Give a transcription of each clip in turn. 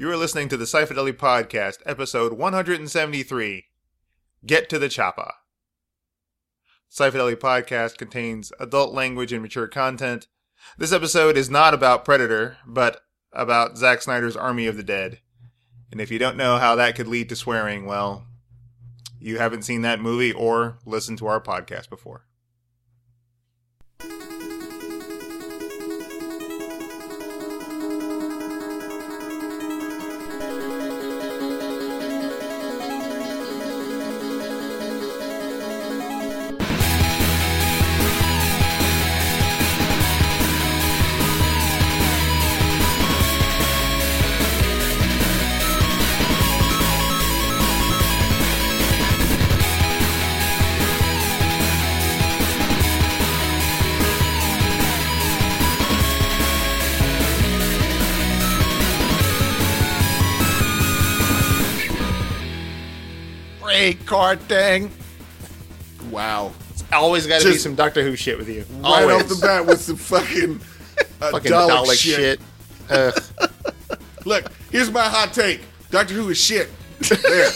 You are listening to the Sci-Fidelity Podcast, episode 173, Get to the Choppa. Sci-Fidelity Podcast contains adult language and mature content. This episode is not about Predator, but about Zack Snyder's Army of the Dead. And if you don't know how that could lead to swearing, well, you haven't seen that movie or listened to our podcast before. Card thing. Wow. It's always got to be some Doctor Who shit with you. Right always. Off the bat with some fucking, Dalek shit. Look, here's my hot take. Doctor Who is shit. There.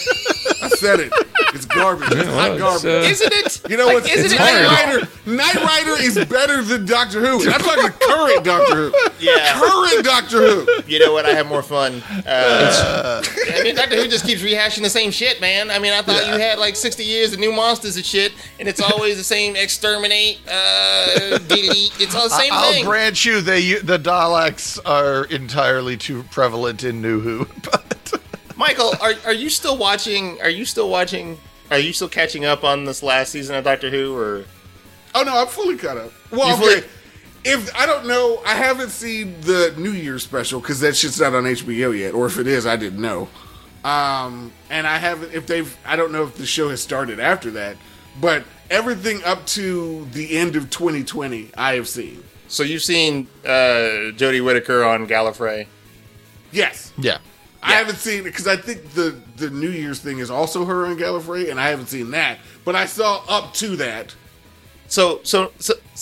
I said it. It's garbage. It's hot garbage. Isn't it? You know what? Knight Rider is better than Doctor Who. I'm talking current Doctor Who. Yeah. Current Doctor Who. You know what? I have more fun. I mean, Doctor Who just keeps rehashing the same shit, man. I mean, I thought you had like 60 years of new monsters and shit, and it's always the same exterminate, delete. It's all the same thing. I'll grant you, the Daleks are entirely too prevalent in New Who, but... Michael, are you still watching? Are you still catching up on this last season of Doctor Who? Or oh no, I'm fully caught up. Well, okay. If I don't know, I haven't seen the New Year's special because that shit's not on HBO yet. Or if it is, I didn't know. And I haven't. I don't know if the show has started after that. But everything up to the end of 2020, I have seen. So you've seen Jodie Whittaker on Gallifrey? Yes. Yeah. Yeah. I haven't seen it because I think the New Year's thing is also her on Gallifrey, and I haven't seen that. But I saw up to that. So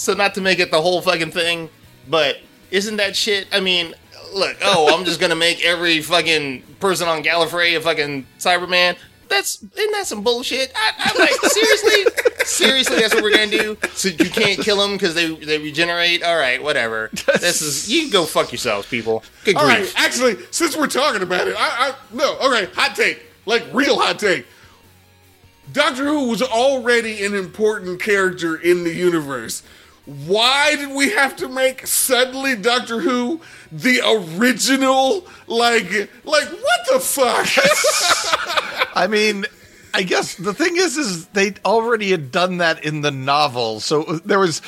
not to make it the whole fucking thing, but isn't that shit? I mean, look, I'm just gonna make every fucking person on Gallifrey a fucking Cyberman. Isn't that some bullshit? I'm like, seriously, that's what we're gonna do. So you can't kill them because they regenerate. All right, whatever. You can go fuck yourselves, people. Good grief. All right, actually, since we're talking about it, hot take, like real hot take. Doctor Who was already an important character in the universe. Why did we have to make suddenly Doctor Who the original? Like what the fuck? I mean, I guess the thing is they already had done that in the novel. So there was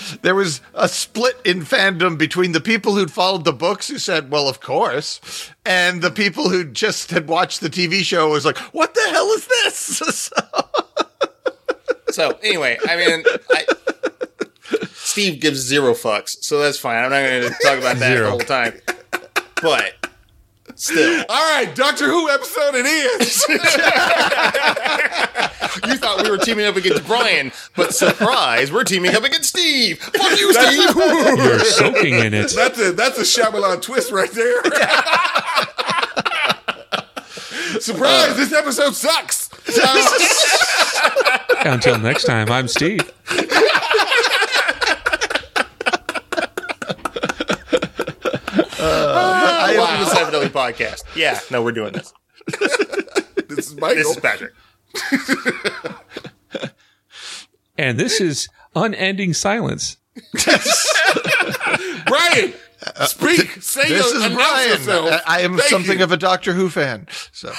a split in fandom between the people who'd followed the books who said, well, of course, and the people who just had watched the TV show was like, what the hell is this? So anyway, I mean, Steve gives zero fucks, so that's fine. I'm not going to talk about that the whole time. But still. All right, Doctor Who episode it is. You thought we were teaming up against Brian, but surprise, we're teaming up against Steve. Fuck you, Steve. You're soaking in it. That's a Shyamalan twist right there. Surprise, this episode sucks. Until next time, I'm Steve. This is the Sci-Fidelity Podcast. Yeah, no, we're doing this. This is Michael. This is Patrick. And this is Unending Silence. Brian, speak. Say this is Brian. Yourself. I am of a Doctor Who fan. So,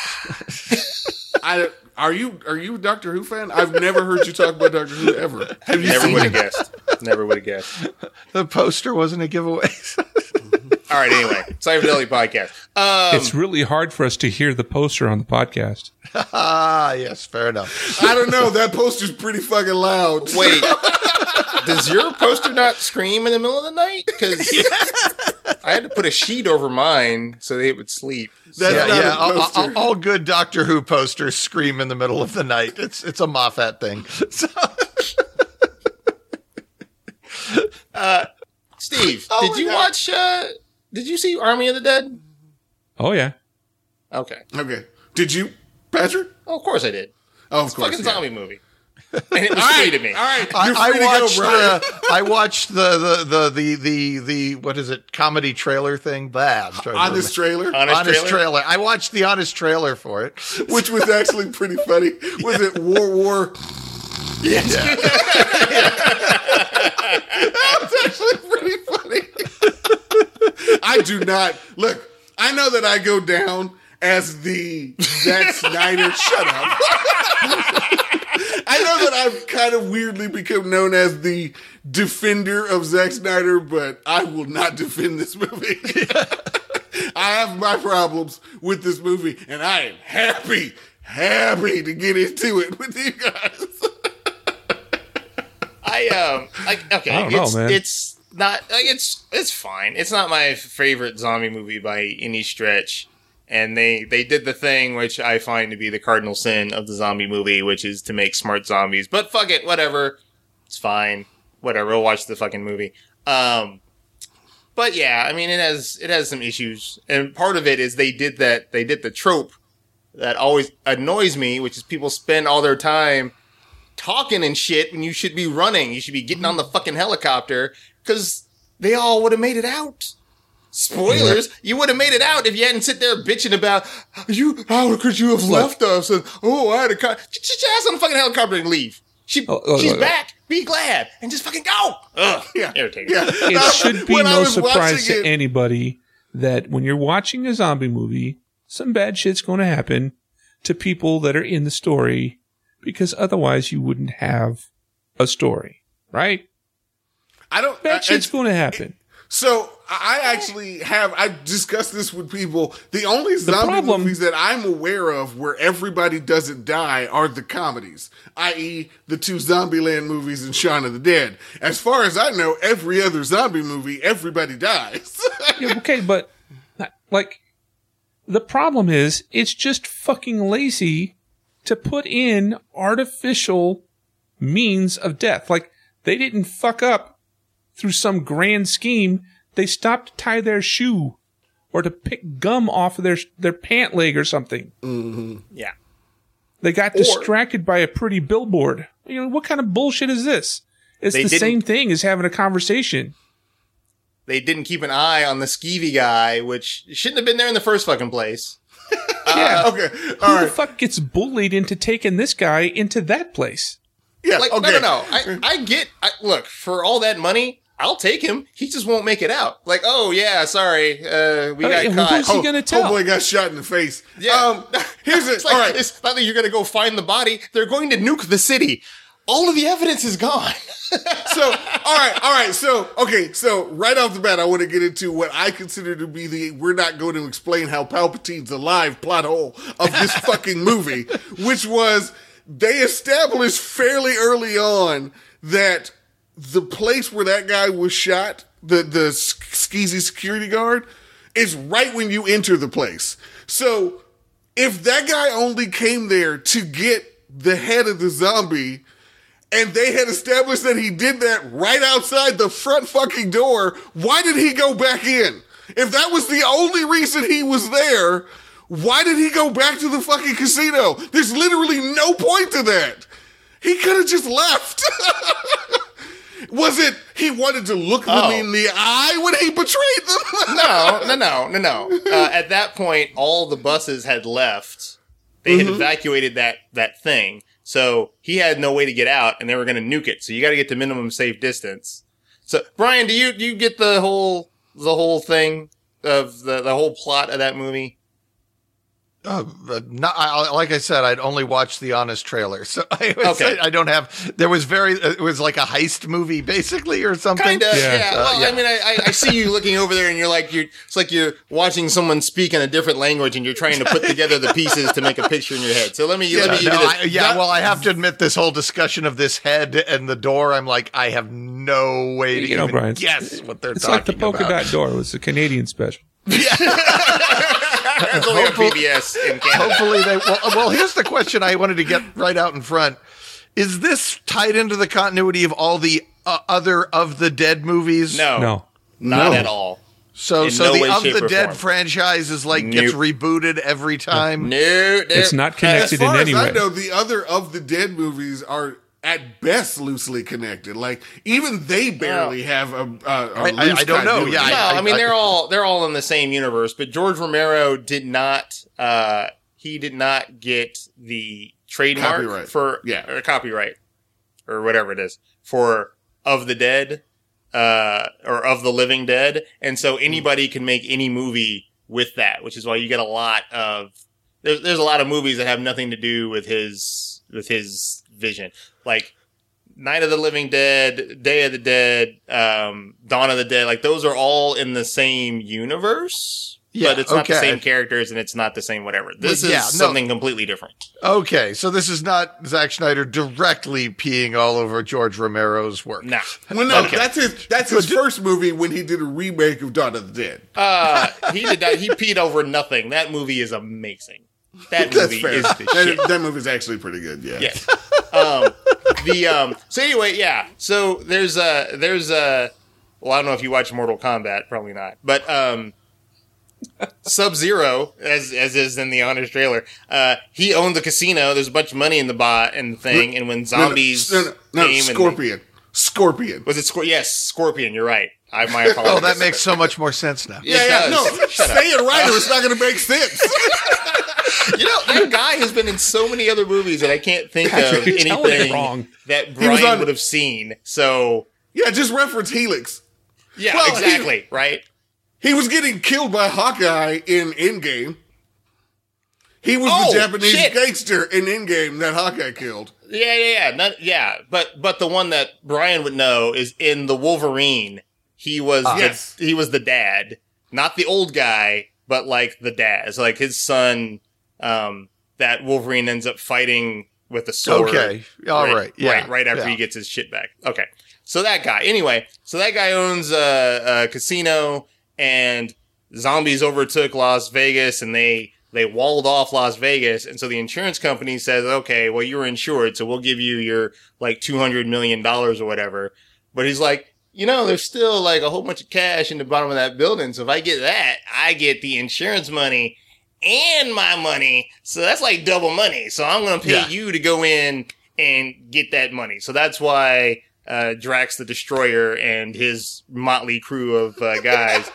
are you a Doctor Who fan? I've never heard you talk about Doctor Who ever. Have you? Never would have guessed. Never would have guessed. The poster wasn't a giveaway. All right, anyway, Sci-Fidelity Podcast. It's really hard for us to hear the poster on the podcast. Ah, yes, fair enough. I don't know. That poster's pretty fucking loud. Wait, does your poster not scream in the middle of the night? Because I had to put a sheet over mine so that it would sleep. All good Doctor Who posters scream in the middle of the night. It's a Moffat thing. So. Steve, did you watch... Did you see Army of the Dead? Oh, yeah. Okay. Okay. Did you, Patrick? Oh, of course I did. Oh, of course. It's a fucking zombie movie. And it was free to me. All right. I watched the what is it? Comedy trailer thing. Honest Trailer. I watched the Honest Trailer for it, which was actually pretty funny. Was it War? Yes. Yeah. That was actually pretty funny. I do not look. I know that I go down as the Zack Snyder. Shut up. I know that I've kind of weirdly become known as the defender of Zack Snyder, but I will not defend this movie. I have my problems with this movie, and I am happy to get into it with you guys. It's fine. It's not my favorite zombie movie by any stretch. And they did the thing which I find to be the cardinal sin of the zombie movie, which is to make smart zombies. But fuck it, whatever. It's fine. Whatever, we'll watch the fucking movie. But yeah, I mean, it has some issues. And part of it is they did the trope that always annoys me, which is people spend all their time talking and shit when you should be running. You should be getting on the fucking helicopter, because they all would have made it out. Spoilers, you would have made it out if you hadn't sit there bitching about, how could you have left us? And, I had a car. Just ass on the fucking helicopter and leave. She's back. Be glad. And just fucking go. Ugh. Yeah. Irritating. Yeah. It should be no surprise to anybody that when you're watching a zombie movie, some bad shit's going to happen to people that are in the story, because otherwise you wouldn't have a story, right? Bad shit's going to happen. So I discussed this with people. The only zombie movies that I'm aware of where everybody doesn't die are the comedies, i.e. the two Zombieland movies and Shaun of the Dead. As far as I know, every other zombie movie, everybody dies. Yeah, okay, but the problem is it's just fucking lazy to put in artificial means of death. Like, they didn't fuck up. Through some grand scheme, they stopped to tie their shoe or to pick gum off of their pant leg or something. Mm-hmm. Yeah. They got distracted by a pretty billboard. You know, what kind of bullshit is this? It's the same thing as having a conversation. They didn't keep an eye on the skeevy guy, which shouldn't have been there in the first fucking place. Yeah. Okay. Who the fuck gets bullied into taking this guy into that place? Yeah. Like, okay. No. Look, for all that money, I'll take him. He just won't make it out. Like, oh, yeah, sorry. We got caught. Who's he going to tell? Homeboy got shot in the face. Yeah. Here's it. All right. It's not that you're going to go find the body. They're going to nuke the city. All of the evidence is gone. So, all right. So, right off the bat, I want to get into what I consider to be the we're not going to explain how Palpatine's alive plot hole of this fucking movie, which was they established fairly early on that the place where that guy was shot, the skeezy security guard, is right when you enter the place. So if that guy only came there to get the head of the zombie, and they had established that he did that right outside the front fucking door, why did he go back in? If that was the only reason he was there, why did he go back to the fucking casino? There's literally no point to that. He could have just left. Was it he wanted to look them in the eye when he betrayed them? No. At that point, all the buses had left. They had evacuated that thing. So he had no way to get out, and they were going to nuke it. So you got to get to minimum safe distance. So, Brian, do you get the whole thing of the whole plot of that movie? Like I said, I'd only watched the Honest Trailer, so it was like a heist movie basically or something. Kinda, yeah. Well, yeah. I mean, I see you looking over there and you're like, it's like you're watching someone speak in a different language and you're trying to put together the pieces to make a picture in your head. So let me give you this. I have to admit, this whole discussion of this head and the door, I'm like, I have no way to even guess what they're talking about. It's like the polka dot door. It was a Canadian special. Yeah. That's only hopefully, on PBS in Canada. Hopefully they. Well, here's the question I wanted to get right out in front: is this tied into the continuity of all the other Of the Dead movies? No, not at all. So the Of the Dead franchise is like gets rebooted every time. No, it's not connected in any way. As far as I know, the other Of the Dead movies are at best loosely connected. Like even they barely have a loose I don't know. Yeah, I mean they're all in the same universe. But George Romero did not. He did not get the trademark or copyright or whatever it is for Of the Dead. Or Of the Living Dead, and so anybody can make any movie with that, which is why you get a lot of there's a lot of movies that have nothing to do with his vision, like Night of the Living Dead, Day of the Dead, Dawn of the Dead. Like those are all in the same universe, but it's not the same characters and it's not the same whatever. This is something completely different. Okay, so this is not Zack Snyder directly peeing all over George Romero's work. No. Well, no, that's his first movie when he did a remake of Dawn of the Dead. He did that. He peed over nothing. That movie is amazing. That movie is the shit. That movie is actually pretty good, Yes. So anyway, So there's a well, I don't know if you watch Mortal Kombat, probably not. But Sub-Zero, as is in the Honest Trailer, he owned the casino. There's a bunch of money in the bot and thing. And when zombies came, Scorpion. Was it Scorpion? Yes, Scorpion. You're right. My apologies. Oh, that makes so much more sense now. Yeah. No, say it right, or it's not going to make sense. You know, that guy has been in so many other movies that I can't think of anything wrong that Brian would have seen. So just reference Helix. Yeah, exactly. Right. He was getting killed by Hawkeye in Endgame. He was the Japanese gangster in Endgame that Hawkeye killed. Yeah. But the one that Brian would know is in The Wolverine. He was he was the dad, not the old guy, but like the dad. It's like his son that Wolverine ends up fighting with a sword. Okay, all right. Yeah. Right after he gets his shit back. Okay, so that guy. Anyway, so that guy owns a casino. And zombies overtook Las Vegas, and they walled off Las Vegas. And so the insurance company says, okay, well, you're insured, so we'll give you your, like, $200 million or whatever. But he's like, you know, there's still, like, a whole bunch of cash in the bottom of that building. So if I get that, I get the insurance money and my money. So that's, like, double money. So I'm going to pay you to go in and get that money. So that's why... Drax the Destroyer and his motley crew of guys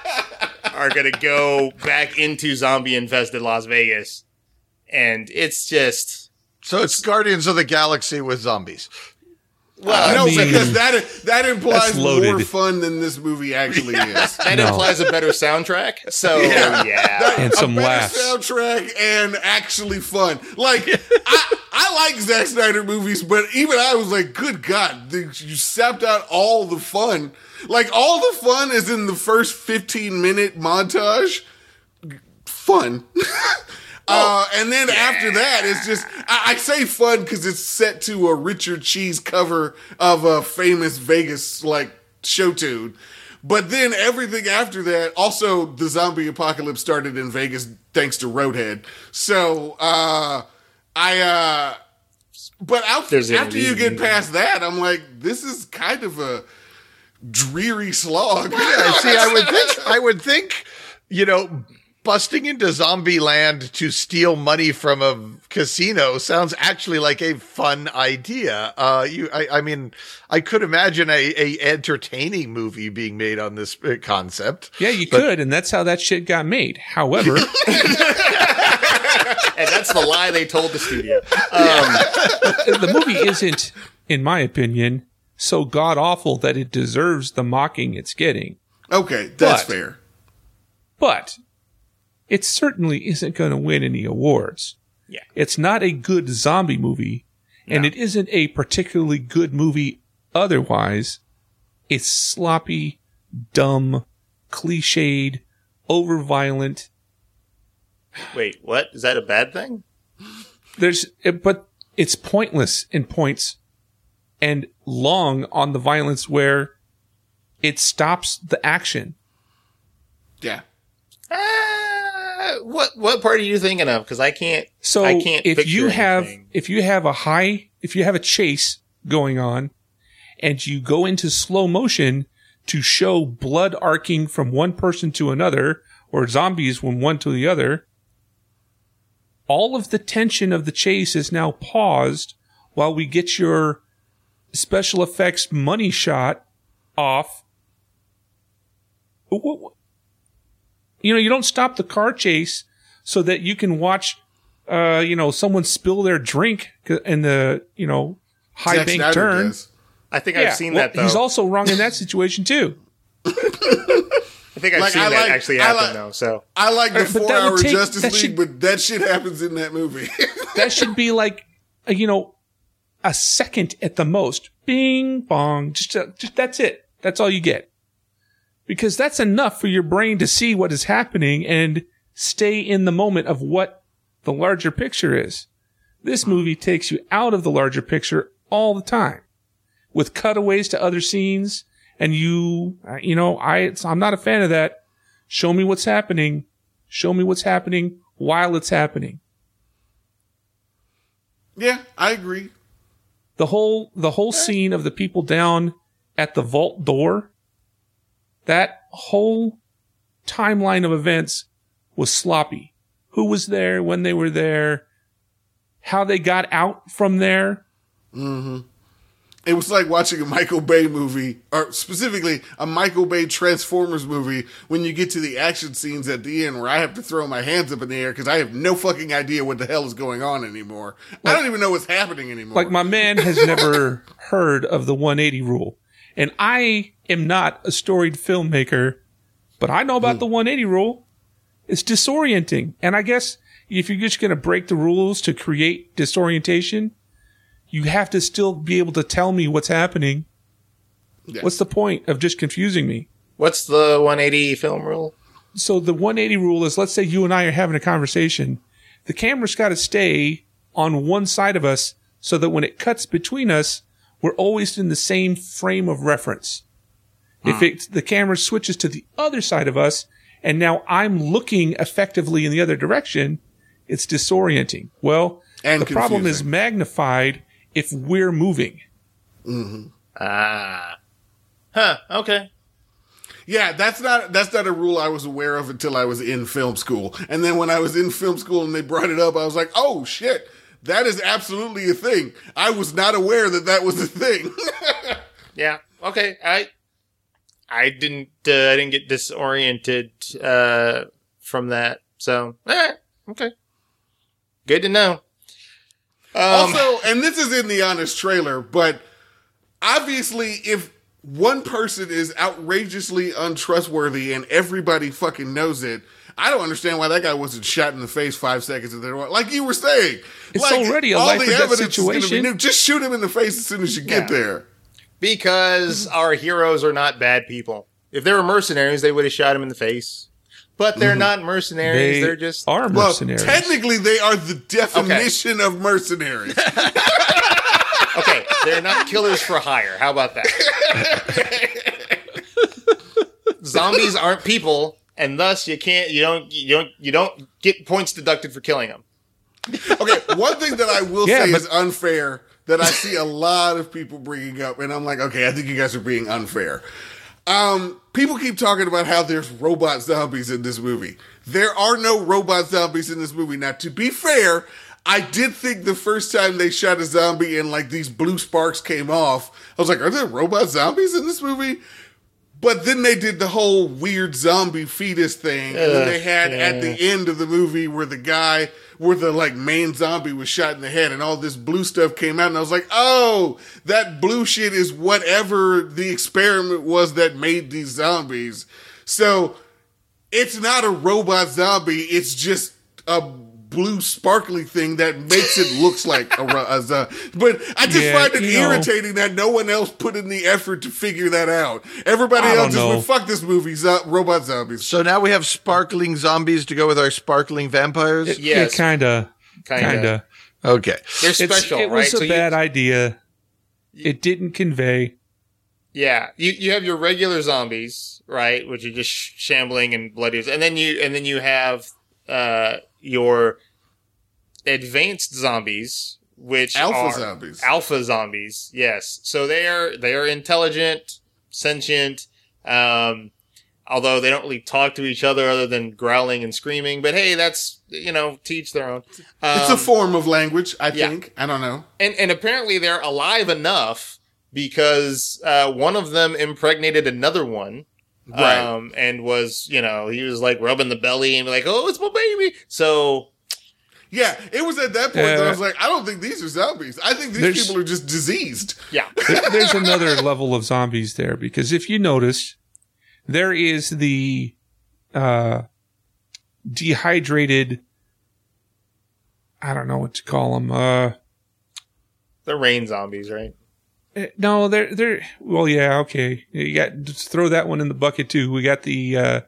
are going to go back into zombie-infested Las Vegas. And it's just... So it's Guardians of the Galaxy with zombies. Well, no, because that implies more fun than this movie actually is. That implies a better soundtrack. So, and some laughs. Soundtrack and actually fun. Like, I like Zack Snyder movies, but even I was like, good God, you sapped out all the fun. Like, all the fun is in the first 15-minute montage. Fun. And then after that, it's just, I say fun because it's set to a Richard Cheese cover of a famous Vegas, like, show tune. But then everything after that, also the zombie apocalypse started in Vegas thanks to Roadhead. So, after you get past that, I'm like, this is kind of a dreary slog. Yeah, see, I would think, you know... Busting into zombie land to steal money from a casino sounds actually like a fun idea. I mean, I could imagine a entertaining movie being made on this concept. Yeah, you could, and that's how that shit got made. However... And that's the lie they told the studio. The movie isn't, in my opinion, so god-awful that it deserves the mocking it's getting. Okay, that's fair. But... It certainly isn't going to win any awards. Yeah. It's not a good zombie movie, and it isn't a particularly good movie otherwise. It's sloppy, dumb, cliched, overviolent. Wait, what? Is that a bad thing? But it's pointless in points and long on the violence where it stops the action. Yeah. What part are you thinking of? Because I can't. So I can't if you have a chase going on, and you go into slow motion to show blood arcing from one person to another, or zombies from one to the other. All of the tension of the chase is now paused while we get your special effects money shot off. You know, you don't stop the car chase so that you can watch, you know, someone spill their drink in the, you know, high Zack bank Snyder turn. Does. I think I've seen that, though. He's also wrong in that situation, too. I think I've seen that actually happen, though. So I like the 4-hour Justice League, but that shit happens in that movie. That should be like, you know, a second at the most. Bing, bong. Just that's it. That's all you get. Because that's enough for your brain to see what is happening and stay in the moment of what the larger picture is. This movie takes you out of the larger picture all the time, with cutaways to other scenes, and you know, I'm not a fan of that. Show me what's happening. Show me what's happening while it's happening. Yeah, I agree. The whole scene of the people down at the vault door, that whole timeline of events was sloppy. Who was there, when they were there, how they got out from there. Mm-hmm. It was like watching a Michael Bay movie, or specifically a Michael Bay Transformers movie, when you get to the action scenes at the end where I have to throw my hands up in the air because I have no fucking idea what the hell is going on anymore. Like, I don't even know what's happening anymore. Like, my man has never heard of the 180 rule. And I am not a storied filmmaker, but I know about the 180 rule. It's disorienting. And I guess if you're just going to break the rules to create disorientation, you have to still be able to tell me what's happening. Yeah. What's the point of just confusing me? What's the 180 film rule? So the 180 rule is, let's say you and I are having a conversation. The camera's got to stay on one side of us so that when it cuts between us, we're always in the same frame of reference. If the camera switches to the other side of us, and now I'm looking effectively in the other direction, it's disorienting. Well, and the confusing problem is magnified if we're moving. Mm-hmm. Okay. Yeah, that's not a rule I was aware of until I was in film school. And then when I was in film school and they brought it up, I was like, oh, shit, that is absolutely a thing. I was not aware that was a thing. Yeah, okay. I didn't get disoriented from that. So, okay. Good to know. Also, and this is in the Honest Trailer, but obviously if one person is outrageously untrustworthy and everybody fucking knows it, I don't understand why that guy wasn't shot in the face 5 seconds later. Like you were saying, it's like, already a life and death situation. Just shoot him in the face as soon as you get there. Because our heroes are not bad people. If they were mercenaries, they would have shot him in the face. But they're not mercenaries. They're just are mercenaries. Well, technically, they are the definition of mercenaries. Okay, they're not killers for hire. How about that? Zombies aren't people, and thus you don't get points deducted for killing them. Okay, one thing that I will say is unfair that I see a lot of people bringing up, and I'm like, okay, I think you guys are being unfair. People keep talking about how there's robot zombies in this movie. There are no robot zombies in this movie. Now, to be fair, I did think the first time they shot a zombie and like these blue sparks came off, I was like, are there robot zombies in this movie? But then they did the whole weird zombie fetus thing that they had at the end of the movie where the like main zombie was shot in the head and all this blue stuff came out. And I was like, oh, that blue shit is whatever the experiment was that made these zombies. So it's not a robot zombie. It's just a blue sparkly thing that makes it looks like a zombie. But I just find it irritating that no one else put in the effort to figure that out. Everybody else just went, fuck this movie, robot zombies. So now we have sparkling zombies to go with our sparkling vampires? Yes. Kinda. Okay. They're special, right? It was a bad idea. It didn't convey. Yeah. You have your regular zombies, right? Which are just shambling and bloody. And then you have your advanced zombies, which are alpha zombies. Yes. So they are intelligent, sentient, Although they don't really talk to each other other than growling and screaming. But hey, that's, you know, teach their own. It's a form of language, I think. I don't know. And apparently they're alive enough because one of them impregnated another one. Right. And was, you know, he was like rubbing the belly and be like, oh, it's my baby. So... Yeah, it was at that point that I was like, I don't think these are zombies. I think these people are just diseased. Yeah. There's another level of zombies there, because if you notice, there is the dehydrated, I don't know what to call them. They're rain zombies, right? No, they're well, yeah, okay. You got, just throw that one in the bucket, too. We got the,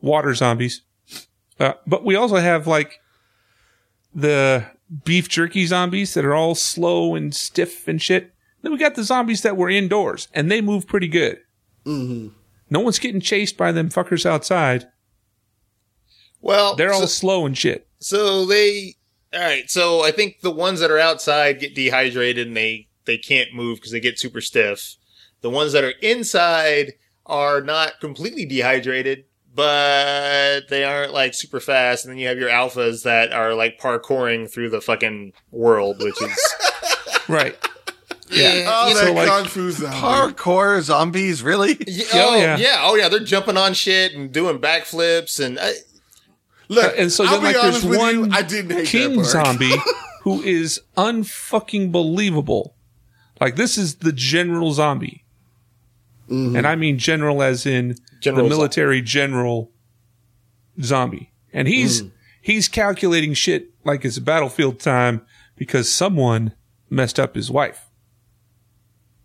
water zombies. But we also have, like, the beef jerky zombies that are all slow and stiff and shit. Then we got the zombies that were indoors, and they move pretty good. Mm-hmm. No one's getting chased by them fuckers outside. Well, they're all slow and shit. All right. So I think the ones that are outside get dehydrated and they can't move because they get super stiff. The ones that are inside are not completely dehydrated, but they aren't, like, super fast. And then you have your alphas that are, like, parkouring through the fucking world, which is... Right. Yeah. Oh, yeah. That kung fu zombie. Parkour zombies, really? Yeah, oh, yeah. They're jumping on shit and doing backflips. And look, and so then, like, there's one king zombie who is unfucking believable. Like, this is the general zombie. Mm-hmm. And I mean general as in general the military zombie. General zombie. And he's calculating shit like it's battlefield time because someone messed up his wife.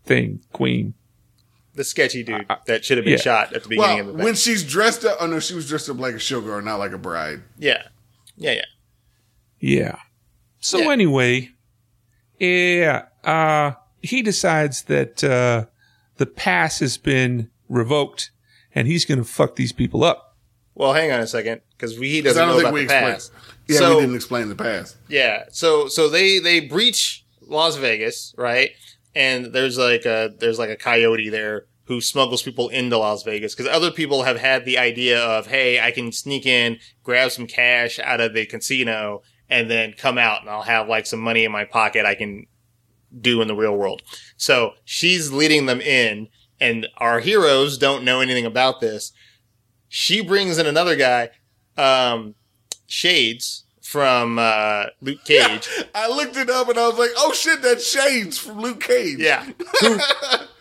Thing, queen. The sketchy dude that should have been shot at the beginning of the match. When she's dressed up, she was dressed up like a showgirl, not like a bride. Yeah. So anyway, he decides that... the pass has been revoked, and he's going to fuck these people up. Well, hang on a second, because he doesn't know about the pass. Yeah, so, we didn't explain the pass. Yeah, so they breach Las Vegas, right? And there's like a coyote there who smuggles people into Las Vegas, because other people have had the idea of, hey, I can sneak in, grab some cash out of the casino, and then come out, and I'll have like some money in my pocket I can do in the real world. So she's leading them in, and our heroes don't know anything about this. She brings in another guy, Shades from Luke Cage. Yeah, I looked it up and I was like, oh shit, that's Shades from Luke Cage. Yeah.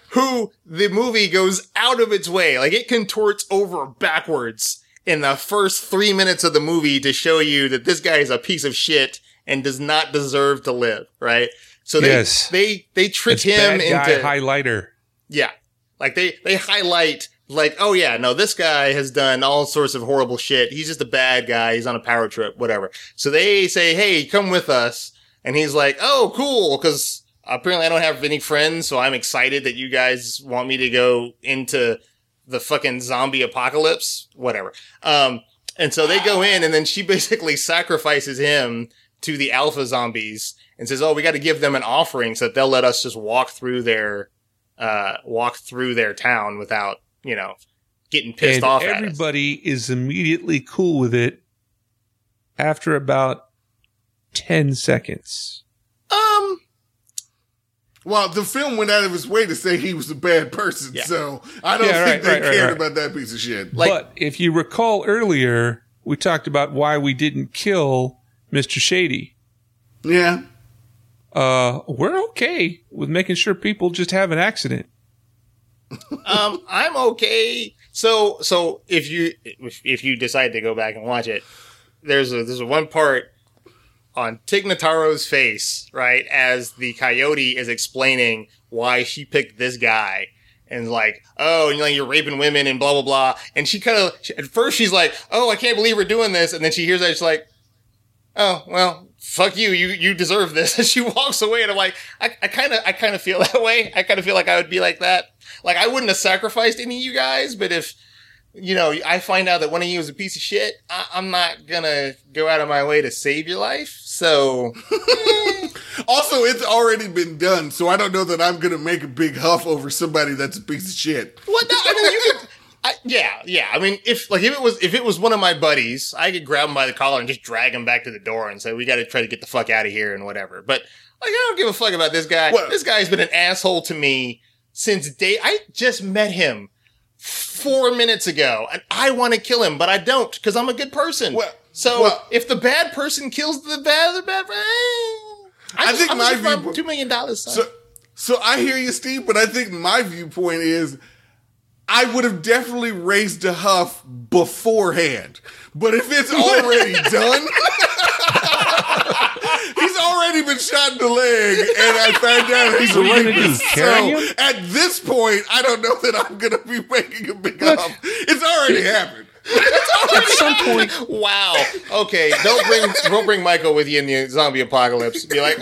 who the movie goes out of its way. Like, it contorts over backwards in the first 3 minutes of the movie to show you that this guy is a piece of shit and does not deserve to live, right? So they trick him into highlighter. Yeah. Like they highlight like, oh yeah, no, this guy has done all sorts of horrible shit. He's just a bad guy. He's on a power trip, whatever. So they say, hey, come with us. And he's like, oh, cool. 'Cause apparently I don't have any friends. So I'm excited that you guys want me to go into the fucking zombie apocalypse, whatever. And so they go in, and then she basically sacrifices him to the alpha zombies and says, oh, we got to give them an offering so that they'll let us just walk through their town without, you know, getting pissed off at us. Everybody is immediately cool with it after about 10 seconds. Well, the film went out of its way to say he was a bad person, so I don't think they cared about that piece of shit. Like, but if you recall earlier, we talked about why we didn't kill Mr. Shady. Yeah. We're okay with making sure people just have an accident. I'm okay. So if you decide to go back and watch it, there's a one part on Tignataro's face, right, as the coyote is explaining why she picked this guy. And like, oh, you know, you're raping women and blah, blah, blah. And she kind of, at first she's like, oh, I can't believe we're doing this. And then she hears that, she's like, oh, well, fuck you. You deserve this. And she walks away, and I'm like, I kind of feel that way. I kind of feel like I would be like that. Like, I wouldn't have sacrificed any of you guys, but if you know, I find out that one of you is a piece of shit, I'm not gonna go out of my way to save your life, so... Also, it's already been done, so I don't know that I'm gonna make a big huff over somebody that's a piece of shit. What? No, I mean, you could... Yeah. I mean, if it was one of my buddies, I could grab him by the collar and just drag him back to the door and say, we gotta try to get the fuck out of here and whatever. But, like, I don't give a fuck about this guy. Well, this guy's been an asshole to me since day... I just met him 4 minutes ago, and I want to kill him, but I don't, because I'm a good person. So, if the bad person kills the bad... I think my viewpoint... $2 million. So I hear you, Steve, but I think my viewpoint is... I would have definitely raised a huff beforehand. But if it's already done, he's already been shot in the leg, and I found out he's a rapist. So at this point, I don't know that I'm going to be making a big huff. It's already happened. At some point. Wow. Okay. Don't bring Michael with you in the zombie apocalypse. Be like,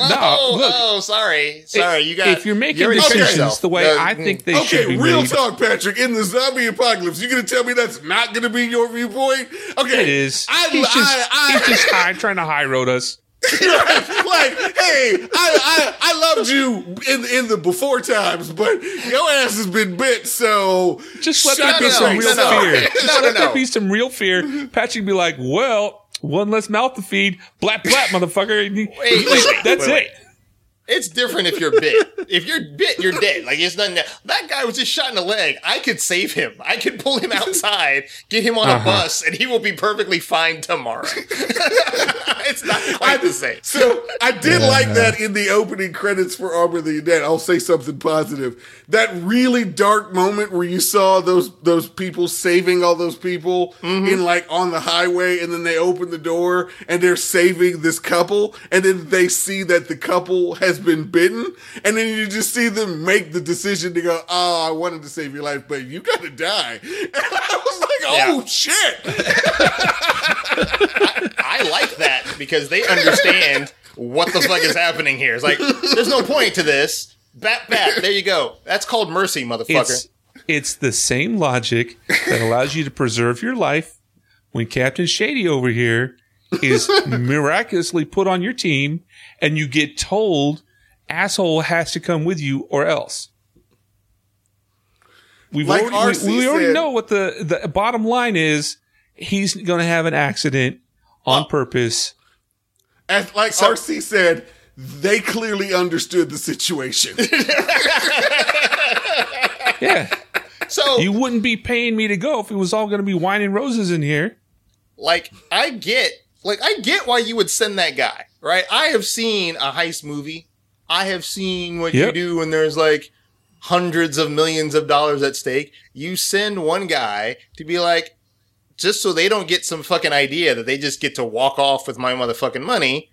sorry. You got. If you're making decisions the way I think they should be. Real talk, Patrick. In the zombie apocalypse, you're gonna tell me that's not gonna be your viewpoint? Okay, it is. He's just trying to high road us. Right. Like, hey, I loved you in the before times, but your ass has been bit, so just let there be some real fear. Let there be some real fear. Patrick be like, well, one less mouth to feed. Blap, blap, motherfucker. Wait, that's it. It's different if you're bit. If you're bit, you're dead. Like, it's nothing. That guy was just shot in the leg. I could save him. I could pull him outside, get him on a bus, and he will be perfectly fine tomorrow. It's not quite the same. So, I did like that in the opening credits for Army of the Dead. I'll say something positive. That really dark moment where you saw those people saving all those people in, like, on the highway, and then they open the door, and they're saving this couple, and then they see that the couple has been bitten, and then you just see them make the decision to go, oh, I wanted to save your life, but you gotta die. And I was like, shit. I like that because they understand what the fuck is happening here. It's like, there's no point to this. Bat, there you go. That's called mercy, motherfucker. It's the same logic that allows you to preserve your life when Captain Shady over here is miraculously put on your team and you get told asshole has to come with you or else. We already know what the bottom line is. He's going to have an accident on purpose. As RC said, they clearly understood the situation. Yeah. So you wouldn't be paying me to go if it was all going to be wine and roses in here. Like, I get why you would send that guy, right? I have seen a heist movie. I have seen what you do when there's, like, hundreds of millions of dollars at stake. You send one guy to be like, just so they don't get some fucking idea that they just get to walk off with my motherfucking money.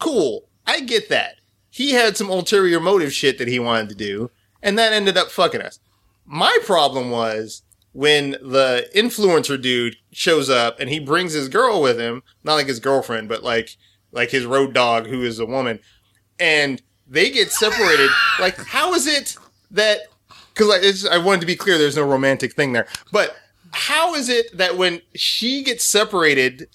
Cool. I get that. He had some ulterior motive shit that he wanted to do, and that ended up fucking us. My problem was... when the influencer dude shows up and he brings his girl with him, not like his girlfriend, but like his road dog who is a woman, and they get separated. Like, how is it that, because I wanted to be clear, there's no romantic thing there, but how is it that when she gets separated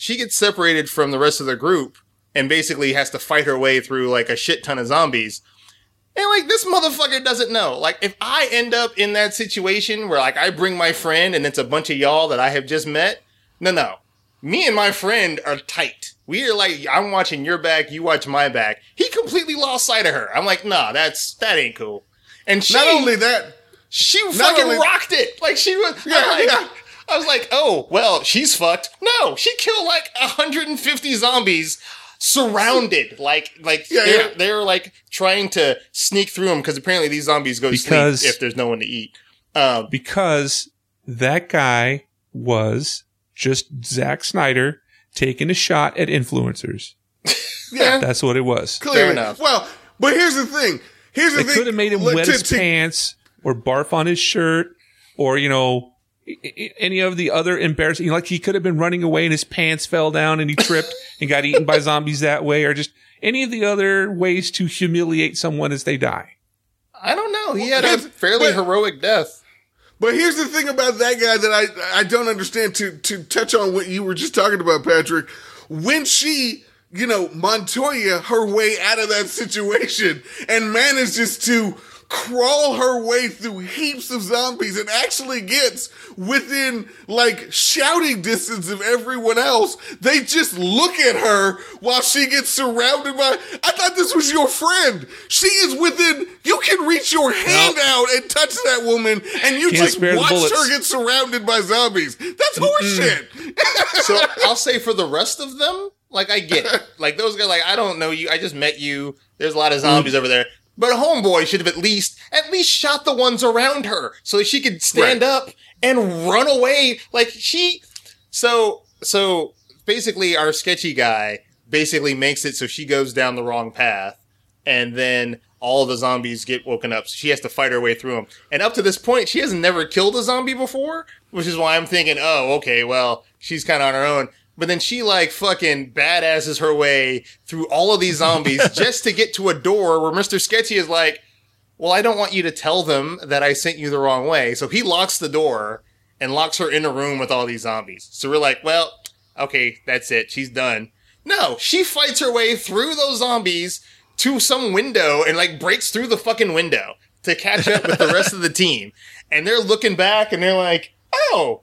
from the rest of the group and basically has to fight her way through like a shit ton of zombies? And, like, this motherfucker doesn't know. Like, if I end up in that situation where, like, I bring my friend and it's a bunch of y'all that I have just met, no. Me and my friend are tight. We are like, I'm watching your back, you watch my back. He completely lost sight of her. I'm like, nah, that ain't cool. And she... not only that... she fucking rocked it. Like, she was... I was like, oh, well, she's fucked. No, she killed, like, 150 zombies... surrounded, they're like trying to sneak through them because apparently these zombies go to sleep if there's no one to eat. Because that guy was just Zack Snyder taking a shot at influencers. Yeah, that's what it was. Clearly. Fair enough. Well, but here's the thing. They could have made him wet his pants or barf on his shirt or, you know, any of the other embarrassing, like he could have been running away and his pants fell down and he tripped and got eaten by zombies that way, or just any of the other ways to humiliate someone as they die. I don't know. He had a fairly heroic death. But here's the thing about that guy that I don't understand, to touch on what you were just talking about, Patrick. When she, you know, Montoya, her way out of that situation and manages to crawl her way through heaps of zombies and actually gets within, like, shouting distance of everyone else, they just look at her while she gets surrounded by... I thought this was your friend. She is within... You can reach your hand out and touch that woman, and you just watched her get surrounded by zombies. That's horseshit. So, I'll say for the rest of them, like, I get it. Like, those guys, like, I don't know you. I just met you. There's a lot of zombies over there. But homeboy should have at least shot the ones around her so that she could stand up and run away. Like she, so basically our sketchy guy basically makes it so she goes down the wrong path and then all the zombies get woken up. So she has to fight her way through them. And up to this point, she has never killed a zombie before, which is why I'm thinking, oh, okay, well, she's kind of on her own. But then she, like, fucking badasses her way through all of these zombies just to get to a door where Mr. Sketchy is like, well, I don't want you to tell them that I sent you the wrong way. So he locks the door and locks her in a room with all these zombies. So we're like, well, okay, that's it. She's done. No, she fights her way through those zombies to some window and, like, breaks through the fucking window to catch up with the rest of the team. And they're looking back and they're like, oh,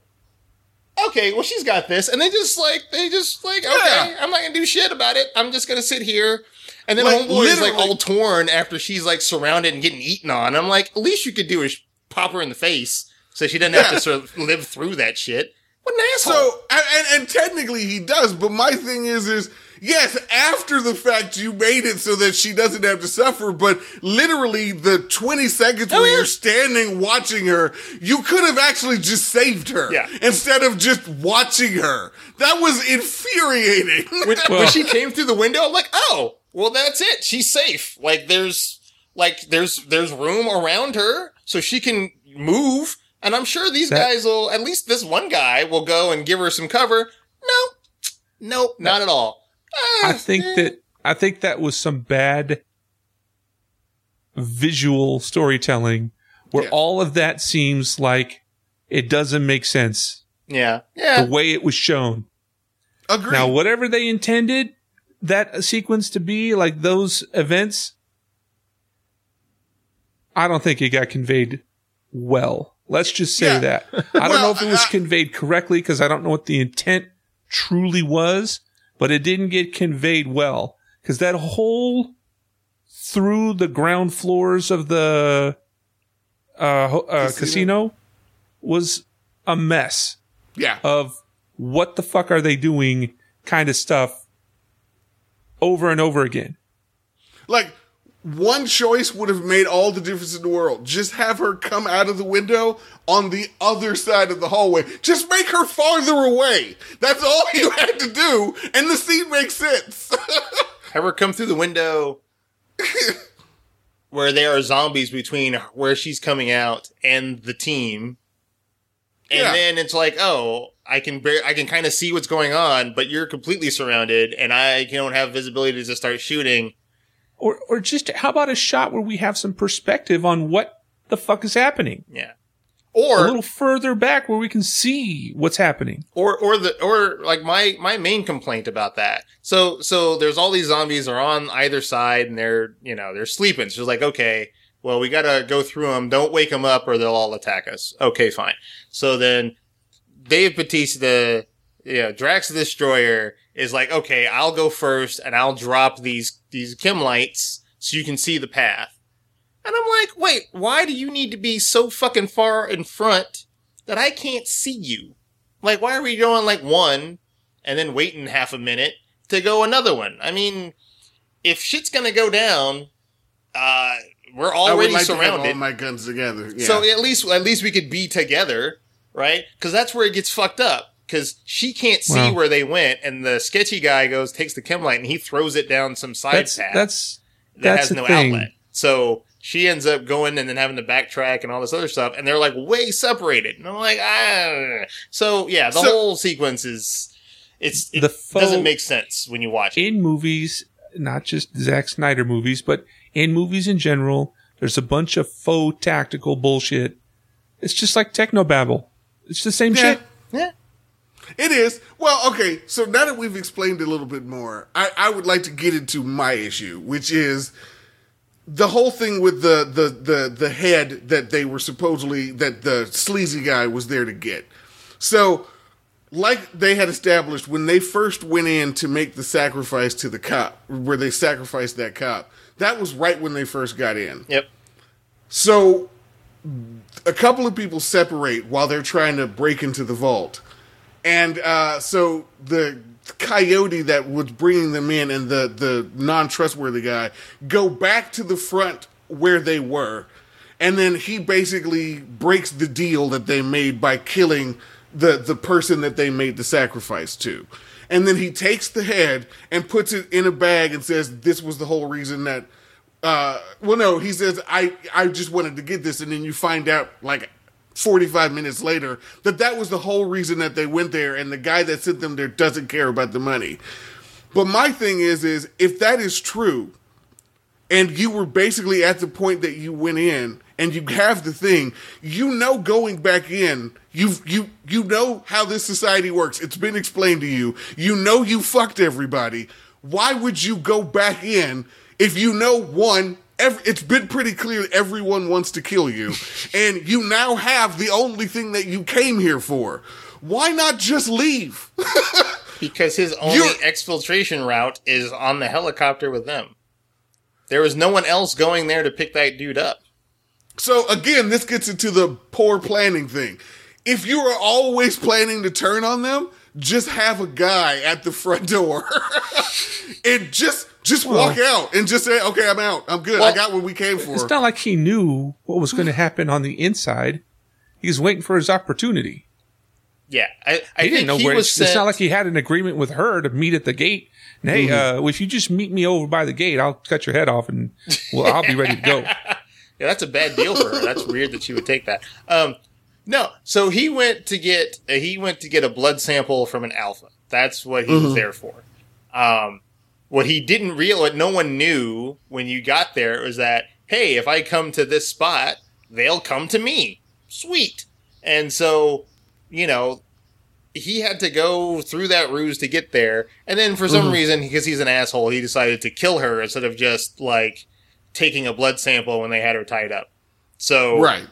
okay, well, she's got this. And they just like, okay, I'm not going to do shit about it. I'm just going to sit here. And then like, homeboy is, like, all torn after she's, like, surrounded and getting eaten on. I'm like, at least you could do is pop her in the face so she doesn't have to sort of live through that shit. What an asshole. So, and technically he does, but my thing is, yes, after the fact you made it so that she doesn't have to suffer, but literally the 20 seconds where you're standing watching her, you could have actually just saved her instead of just watching her. That was infuriating. When she came through the window, I'm like, oh, well, that's it. She's safe. Like, there's room around her so she can move. And I'm sure these guys will, at least this one guy will go and give her some cover. Nope, not at all. I think that was some bad visual storytelling where all of that seems like it doesn't make sense. Yeah. The way it was shown. Agreed. Now, whatever they intended that sequence to be, like those events, I don't think it got conveyed well. Let's just say that. I don't know if it was conveyed correctly because I don't know what the intent truly was. But it didn't get conveyed well because that whole through the ground floors of the casino was a mess of what the fuck are they doing kind of stuff over and over again. Like, one choice would have made all the difference in the world. Just have her come out of the window on the other side of the hallway. Just make her farther away. That's all you had to do, and the scene makes sense. Have her come through the window where there are zombies between where she's coming out and the team. And then it's like, oh, I can kind of see what's going on, but you're completely surrounded, and I don't have visibility to start shooting. Or just, how about a shot where we have some perspective on what the fuck is happening? Yeah. Or a little further back where we can see what's happening. Or like my main complaint about that. So there's all these zombies are on either side and they're sleeping. So it's like, okay, well, we gotta go through them. Don't wake them up or they'll all attack us. Okay, fine. So then Dave Bautista, Drax the Destroyer is like, okay, I'll go first and I'll drop these chem lights so you can see the path. And I'm like, wait, why do you need to be so fucking far in front that I can't see you? Like, why are we going like one and then waiting half a minute to go another one? I mean, if shit's gonna go down, we're already surrounded. I would like to have all my guns together. Yeah. So at least we could be together, right? Because that's where it gets fucked up. Because she can't see where they went, and the sketchy guy takes the chem light, and he throws it down some side path that has no outlet. So she ends up going and then having to backtrack and all this other stuff, and they're, like, way separated. And I'm like, ah. So, yeah, the whole sequence is... It doesn't make sense when you watch it. In movies, not just Zack Snyder movies, but in movies in general, there's a bunch of faux tactical bullshit It's just like technobabble. It's the same shit. Yeah. It is. Well, okay. So now that we've explained a little bit more, I would like to get into my issue, which is the whole thing with the head that they were supposedly, that the sleazy guy was there to get. So, like they had established when they first went in to make the sacrifice to the cop, where they sacrificed that cop, that was right when they first got in. Yep. So, a couple of people separate while they're trying to break into the vault. And so the coyote that was bringing them in and the non-trustworthy guy go back to the front where they were. And then he basically breaks the deal that they made by killing the person that they made the sacrifice to. And then he takes the head and puts it in a bag and says, this was the whole reason that... he says, I just wanted to get this. And then you find out, like... 45 minutes later, that was the whole reason that they went there, and the guy that sent them there doesn't care about the money. But my thing is if that is true, and you were basically at the point that you went in, and you have the thing, going back in, you know how this society works. It's been explained to you. You fucked everybody. Why would you go back in if one... it's been pretty clear everyone wants to kill you, and you now have the only thing that you came here for. Why not just leave? Because his only exfiltration route is on the helicopter with them. There was no one else going there to pick that dude up. So again, this gets into the poor planning thing. If you are always planning to turn on them, just have a guy at the front door and just walk out and just say, okay, I'm out. I'm good. Well, I got what we came for. It's not like he knew what was going to happen on the inside. He was waiting for his opportunity. Yeah. It's not like he had an agreement with her to meet at the gate. And, hey, if you just meet me over by the gate, I'll cut your head off and I'll be ready to go. Yeah, that's a bad deal for her. That's weird that she would take that. No. So he went to get, a blood sample from an alpha. That's what he was there for. What he didn't realize, no one knew when you got there, was that, hey, if I come to this spot, they'll come to me. Sweet. And so, he had to go through that ruse to get there. And then for some reason, because he's an asshole, he decided to kill her instead of just, taking a blood sample when they had her tied up. So, right.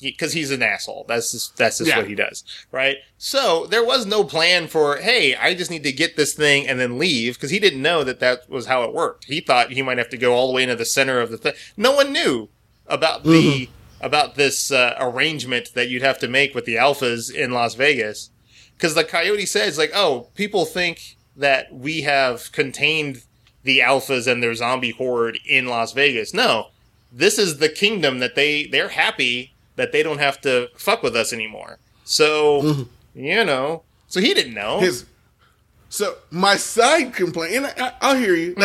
Because he's an asshole. That's just what he does, right? So there was no plan for, hey, I just need to get this thing and then leave, because he didn't know that was how it worked. He thought he might have to go all the way into the center of the thing. No one knew about this arrangement that you'd have to make with the alphas in Las Vegas, because the coyote says, people think that we have contained the alphas and their zombie horde in Las Vegas. No, this is the kingdom that they're happy that they don't have to fuck with us anymore. So, so he didn't know. So my side complaint, and I'll hear you,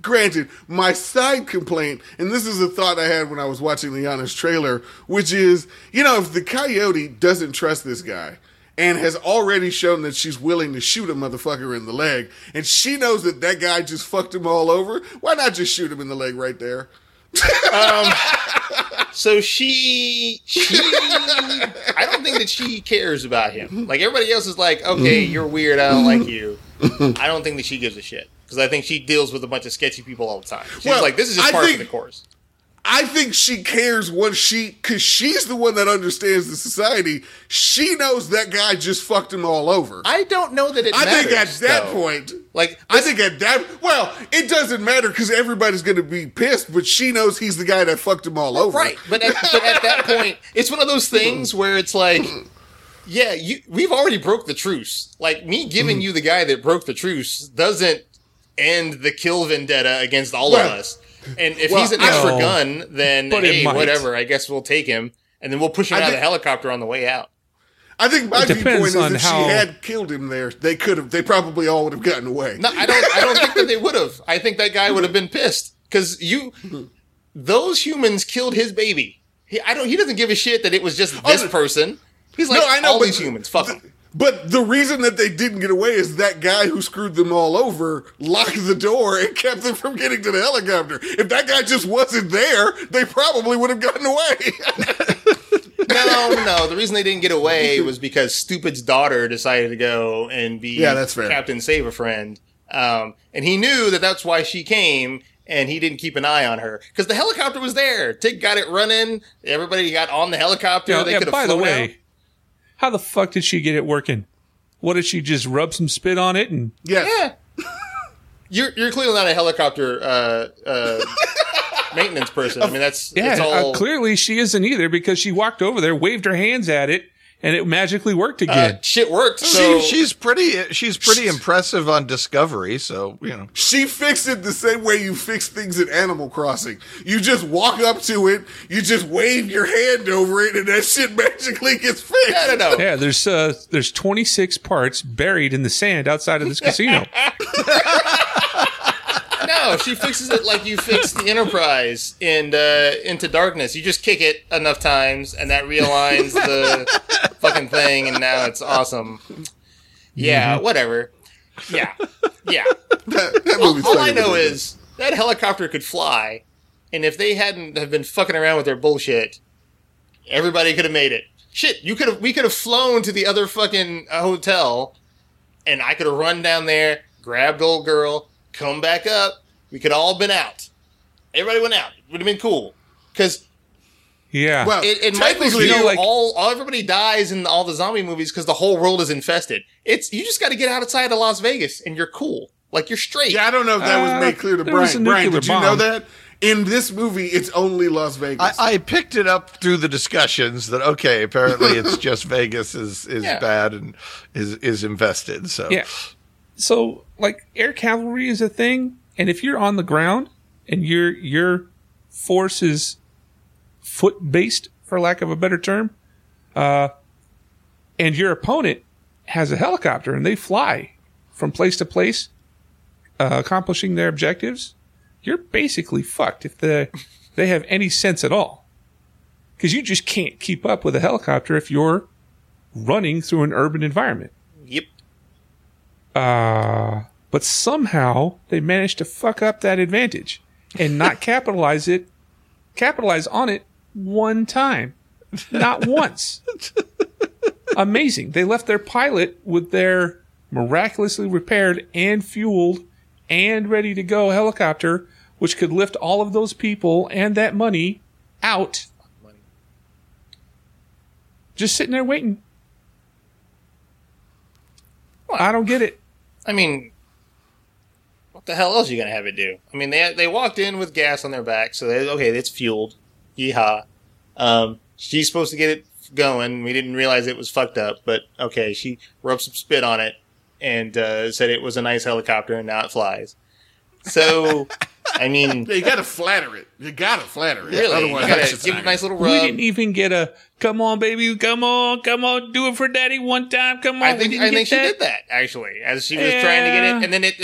granted, my side complaint, and this is a thought I had when I was watching the Honest Trailer, which is, if the coyote doesn't trust this guy and has already shown that she's willing to shoot a motherfucker in the leg, and she knows that guy just fucked him all over, why not just shoot him in the leg right there? So she I don't think that she cares about him. Everybody else is like, okay, you're weird, I don't like you. I don't think that she gives a shit, because I think she deals with a bunch of sketchy people all the time. She's this is just part of the course. I think she cares because she's the one that understands the society. She knows that guy just fucked him all over. I don't know that it matters. I think at that point, it doesn't matter, because everybody's going to be pissed, but she knows he's the guy that fucked him all over. Right. But at that point, it's one of those things where it's like, yeah, we've already broke the truce. Me giving you the guy that broke the truce doesn't end the kill vendetta against all of us. And if he's an extra gun, then, hey, whatever, I guess we'll take him, and then we'll push him out of the helicopter on the way out. I think my viewpoint is if she had killed him there, they probably all would have gotten away. No, I don't think that they would have. I think that guy would have been pissed, because those humans killed his baby. He doesn't give a shit that it was just this person. He's like, these humans, fuck them. But the reason that they didn't get away is that guy who screwed them all over locked the door and kept them from getting to the helicopter. If that guy just wasn't there, they probably would have gotten away. No. The reason they didn't get away was because Stupid's daughter decided to go and be Captain Save-A-Friend. And he knew that that's why she came, and he didn't keep an eye on her. Because the helicopter was there. Tig got it running. Everybody got on the helicopter. Yeah, they could have flown. By the way, how the fuck did she get it working? What did she just rub some spit on it? And Yeah. You're clearly not a helicopter maintenance person. I mean, that's it's all... clearly she isn't either, because she walked over there, waved her hands at it, and it magically worked again. Shit worked. So... She's pretty impressive on Discovery, so, you know. She fixed it the same way you fix things in Animal Crossing. You just walk up to it, you just wave your hand over it, and that shit magically gets fixed. I don't know. Yeah, there's 26 parts buried in the sand outside of this casino. No, she fixes it like you fix the Enterprise Into Darkness. You just kick it enough times, and that realigns the fucking thing, and now it's awesome. Yeah, whatever. Yeah. That all I know is that helicopter could fly, and if they hadn't have been fucking around with their bullshit, everybody could have made it. Shit, we could have flown to the other fucking hotel, and I could have run down there, grabbed old girl, come back up. We could all been out. Everybody went out. It would have been cool. Because well, in Michael's view, like, everybody dies in all the zombie movies because the whole world is infested. You just got to get outside of Las Vegas and you're cool. Like, you're straight. Yeah, I don't know if that was made clear to Brian. Brian, did you know that? In this movie, it's only Las Vegas. I picked it up through the discussions that, okay, apparently it's just Vegas is bad and is infested. So. Yeah. So, like, air cavalry is a thing, and if you're on the ground and your force is foot-based, for lack of a better term, and your opponent has a helicopter and they fly from place to place, accomplishing their objectives, you're basically fucked if they have any sense at all. Because you just can't keep up with a helicopter if you're running through an urban environment. Yep. But somehow they managed to fuck up that advantage and not capitalize on it one time. Not once. Amazing. They left their pilot with their miraculously repaired and fueled and ready to go helicopter, which could lift all of those people and that money out. Just sitting there waiting. Well, I don't get it. I mean, what the hell else are you going to have it do? I mean, they walked in with gas on their back, so it's fueled. Yeehaw. She's supposed to get it going. We didn't realize it was fucked up, but okay, she rubbed some spit on it and said it was a nice helicopter, and now it flies. So, I mean... You got to flatter it. You got to flatter it. Really? Otherwise, you got to give it a nice little rub. We didn't even get a, come on, baby, come on, do it for daddy one time, come on. I think she did that, actually, as she was trying to get it, and then it...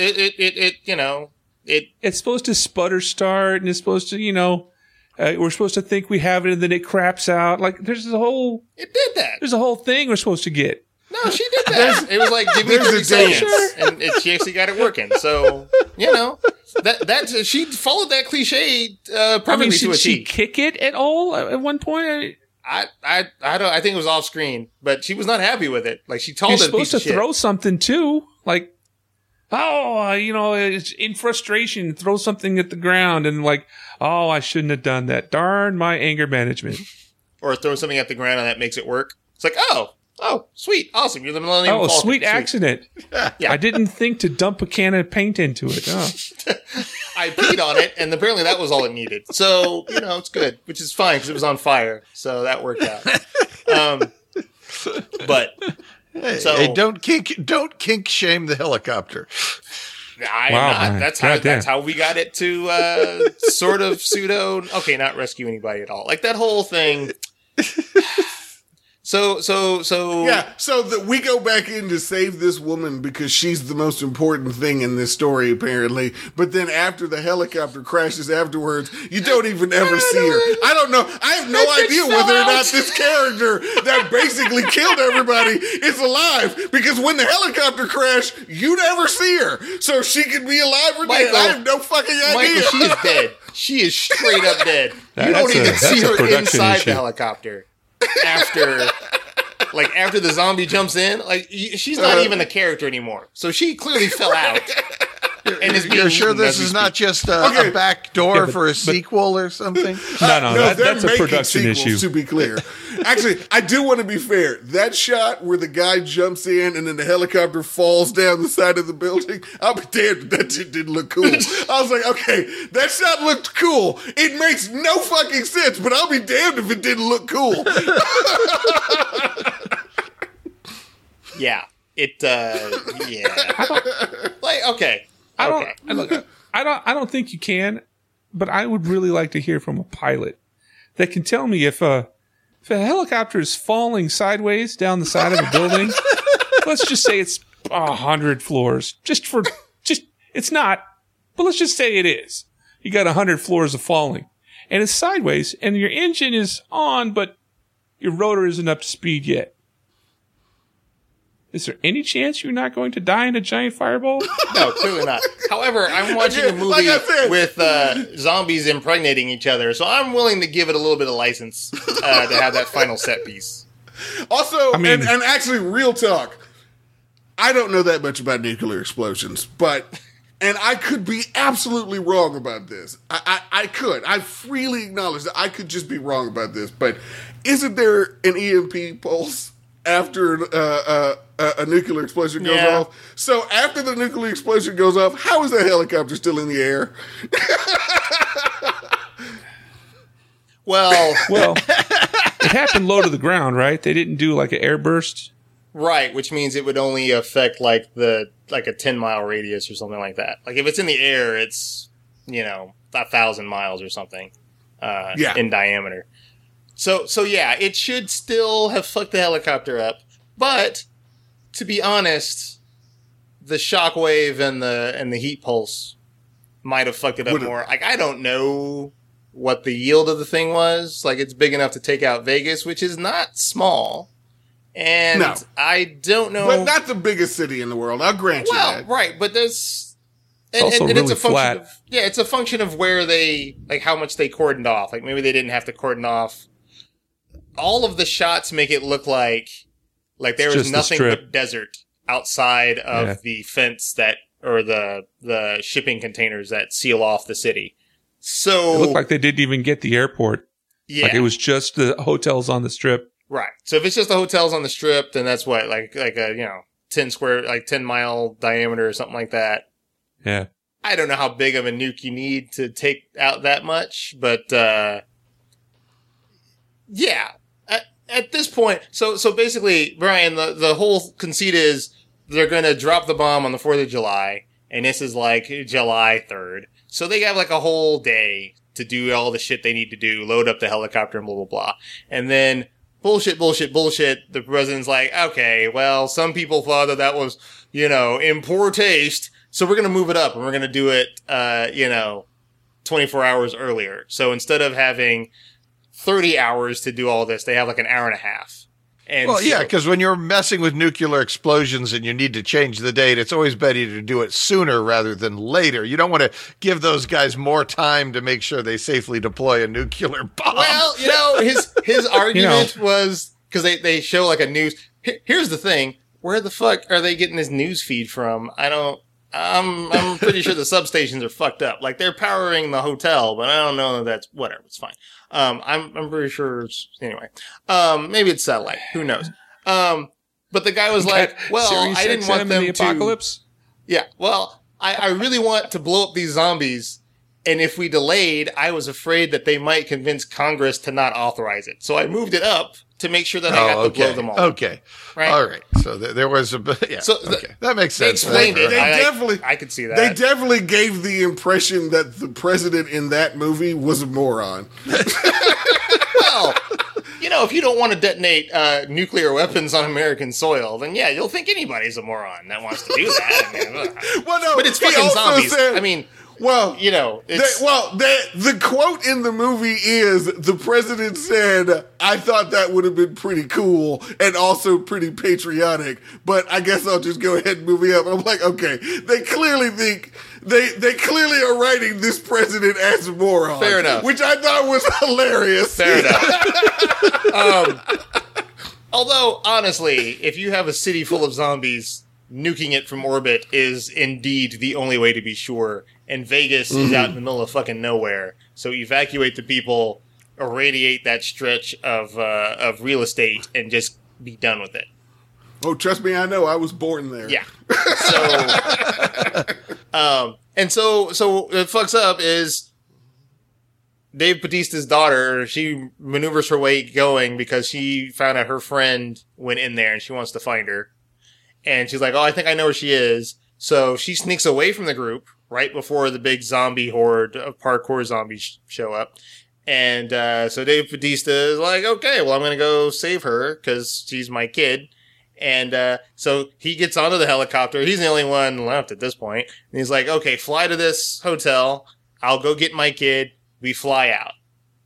It's supposed to sputter start, and it's supposed to, we're supposed to think we have it, and then it craps out. Like, there's a whole... It did that. There's a whole thing we're supposed to get. No, she did that. It was like, give me 30 seconds. And she actually got it working. So, that she followed that cliche perfectly to a T. Did she kick it at all at one point? I think it was off screen, but she was not happy with it. Like, she told it a piece of shit. You're supposed to throw something, too. Like, it's in frustration, throw something at the ground. And like, oh, I shouldn't have done that. Darn my anger management. Or throw something at the ground and that makes it work. It's like, Oh, sweet. Awesome. You're the Millennium Falcon. Oh, sweet accident. Yeah. I didn't think to dump a can of paint into it. Oh. I peed on it, and apparently that was all it needed. So, it's good, which is fine because it was on fire. So that worked out. Don't kink shame the helicopter. I'm not. That's how we got it to sort of pseudo. Okay, not rescue anybody at all. Like that whole thing. So we go back in to save this woman because she's the most important thing in this story, apparently. But then after the helicopter crashes afterwards, you don't even ever see her. I don't know. I have no idea whether or not this character that basically killed everybody is alive, because when the helicopter crashed, you never see her. So she could be alive or dead. I have no fucking idea. Michael, she is dead. She is straight up dead. You don't even see her inside the helicopter. after, like, after the zombie jumps in. Like, she's not even a character anymore. So she clearly fell out. And you're sure this is not just a back door for a sequel or something? No, that's a production issue. To be clear, actually, I do want to be fair. That shot where the guy jumps in and then the helicopter falls down the side of the building, I'll be damned, that shit didn't look cool. I was like, okay, that shot looked cool. It makes no fucking sense, but I'll be damned if it didn't look cool. Yeah, it. Yeah, like okay. I don't think you can, but I would really like to hear from a pilot that can tell me if a helicopter is falling sideways down the side of a building, let's just say it's 100 floors. It's not, but let's just say it is. You got 100 floors of falling, and it's sideways, and your engine is on, but your rotor isn't up to speed yet. Is there any chance you're not going to die in a giant fireball? No, clearly not. However, I'm watching a movie with zombies impregnating each other, so I'm willing to give it a little bit of license to have that final set piece. Also, I mean, and actually, real talk, I don't know that much about nuclear explosions, but... And I could be absolutely wrong about this. I could. I freely acknowledge that I could just be wrong about this, but isn't there an EMP pulse after a nuclear explosion goes off? So after the nuclear explosion goes off, how is that helicopter still in the air? Well, it happened low to the ground, right? They didn't do like an air burst, right? Which means it would only affect like a 10-mile radius or something like that. Like if it's in the air, it's 1,000 miles or something in diameter. So yeah, it should still have fucked the helicopter up, but to be honest, the shockwave and the heat pulse might have fucked it up more. Like I don't know what the yield of the thing was. Like it's big enough to take out Vegas, which is not small, and no. I don't know. But not the biggest city in the world. I'll grant you that. Well, right, but there's. And really it's a function of, it's a function of where they how much they cordoned off. Like maybe they didn't have to cordon off. All of the shots make it look like there was nothing but desert outside of the fence that or the shipping containers that seal off the city. So it looked like they didn't even get the airport. Yeah, like it was just the hotels on the strip. Right. So if it's just the hotels on the strip, then that's what like a 10-mile diameter or something like that. Yeah, I don't know how big of a nuke you need to take out that much, but at this point, so basically, Brian, the whole conceit is they're going to drop the bomb on the 4th of July, and this is like July 3rd, so they have like a whole day to do all the shit they need to do, load up the helicopter and blah, blah, blah, and then bullshit, the president's like, okay, well, some people thought that was, in poor taste. So we're going to move it up and we're going to do it, 24 hours earlier. So instead of having 30 hours to do all this, they have like an hour and a half. And because when you're messing with nuclear explosions and you need to change the date, it's always better to do it sooner rather than later. You don't want to give those guys more time to make sure they safely deploy a nuclear bomb. Well, his argument was because they show like a news. Here's the thing. Where the fuck are they getting this news feed from? I'm pretty sure the substations are fucked up. Like they're powering the hotel, but I don't know that that's whatever. It's fine. I'm pretty sure anyway. Maybe it's satellite. Who knows? But the guy was like, "Well, I didn't want them to apocalypse." Yeah. Well, I really want to blow up these zombies, and if we delayed, I was afraid that they might convince Congress to not authorize it. So I moved it up to make sure that I got to blow them all. Okay. Right? All right. So there was a... Yeah. So that makes sense. They explained it. I could see that. They definitely gave the impression that the president in that movie was a moron. Well, if you don't want to detonate nuclear weapons on American soil, then yeah, you'll think anybody's a moron that wants to do that. Well, no. But it's fucking zombies. Said, Well, you know, it's... The quote in the movie is, the president said, I thought that would have been pretty cool and also pretty patriotic, but I guess I'll just go ahead and move it up. And I'm like, okay, they clearly think... They clearly are writing this president as a moron. Fair enough. Which I thought was hilarious. Fair enough. Although, honestly, if you have a city full of zombies, nuking it from orbit is indeed the only way to be sure. And Vegas is out in the middle of fucking nowhere. So evacuate the people, irradiate that stretch of real estate, and just be done with it. Oh, trust me, I know. I was born there. Yeah. So... And so what fucks up is Dave Bautista's daughter, she maneuvers her way going because she found out her friend went in there and she wants to find her. And she's like, oh, I think I know where she is. So she sneaks away from the group right before the big zombie horde of parkour zombies show up. And so Dave Bautista is like, okay, well, I'm going to go save her because she's my kid. And so he gets onto the helicopter. He's the only one left at this point. And he's like, okay, fly to this hotel. I'll go get my kid. We fly out.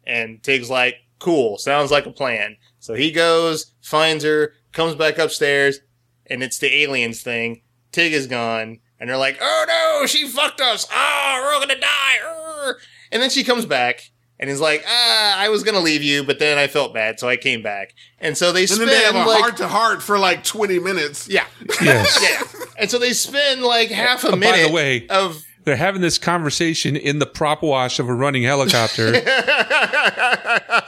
And Tig's like, cool. Sounds like a plan. So he goes, finds her, comes back upstairs, and it's the aliens thing. Tig is gone. And they're like, oh, no, she fucked us. Oh, we're all going to die. And then she comes back. And he's like, I was going to leave you, but then I felt bad, so I came back. And so they spend, and then they have a heart-to-heart for, 20 minutes. Yeah. Yes. Yeah. And so they spend, half a minute. By the way, they're having this conversation in the prop wash of a running helicopter. Yeah,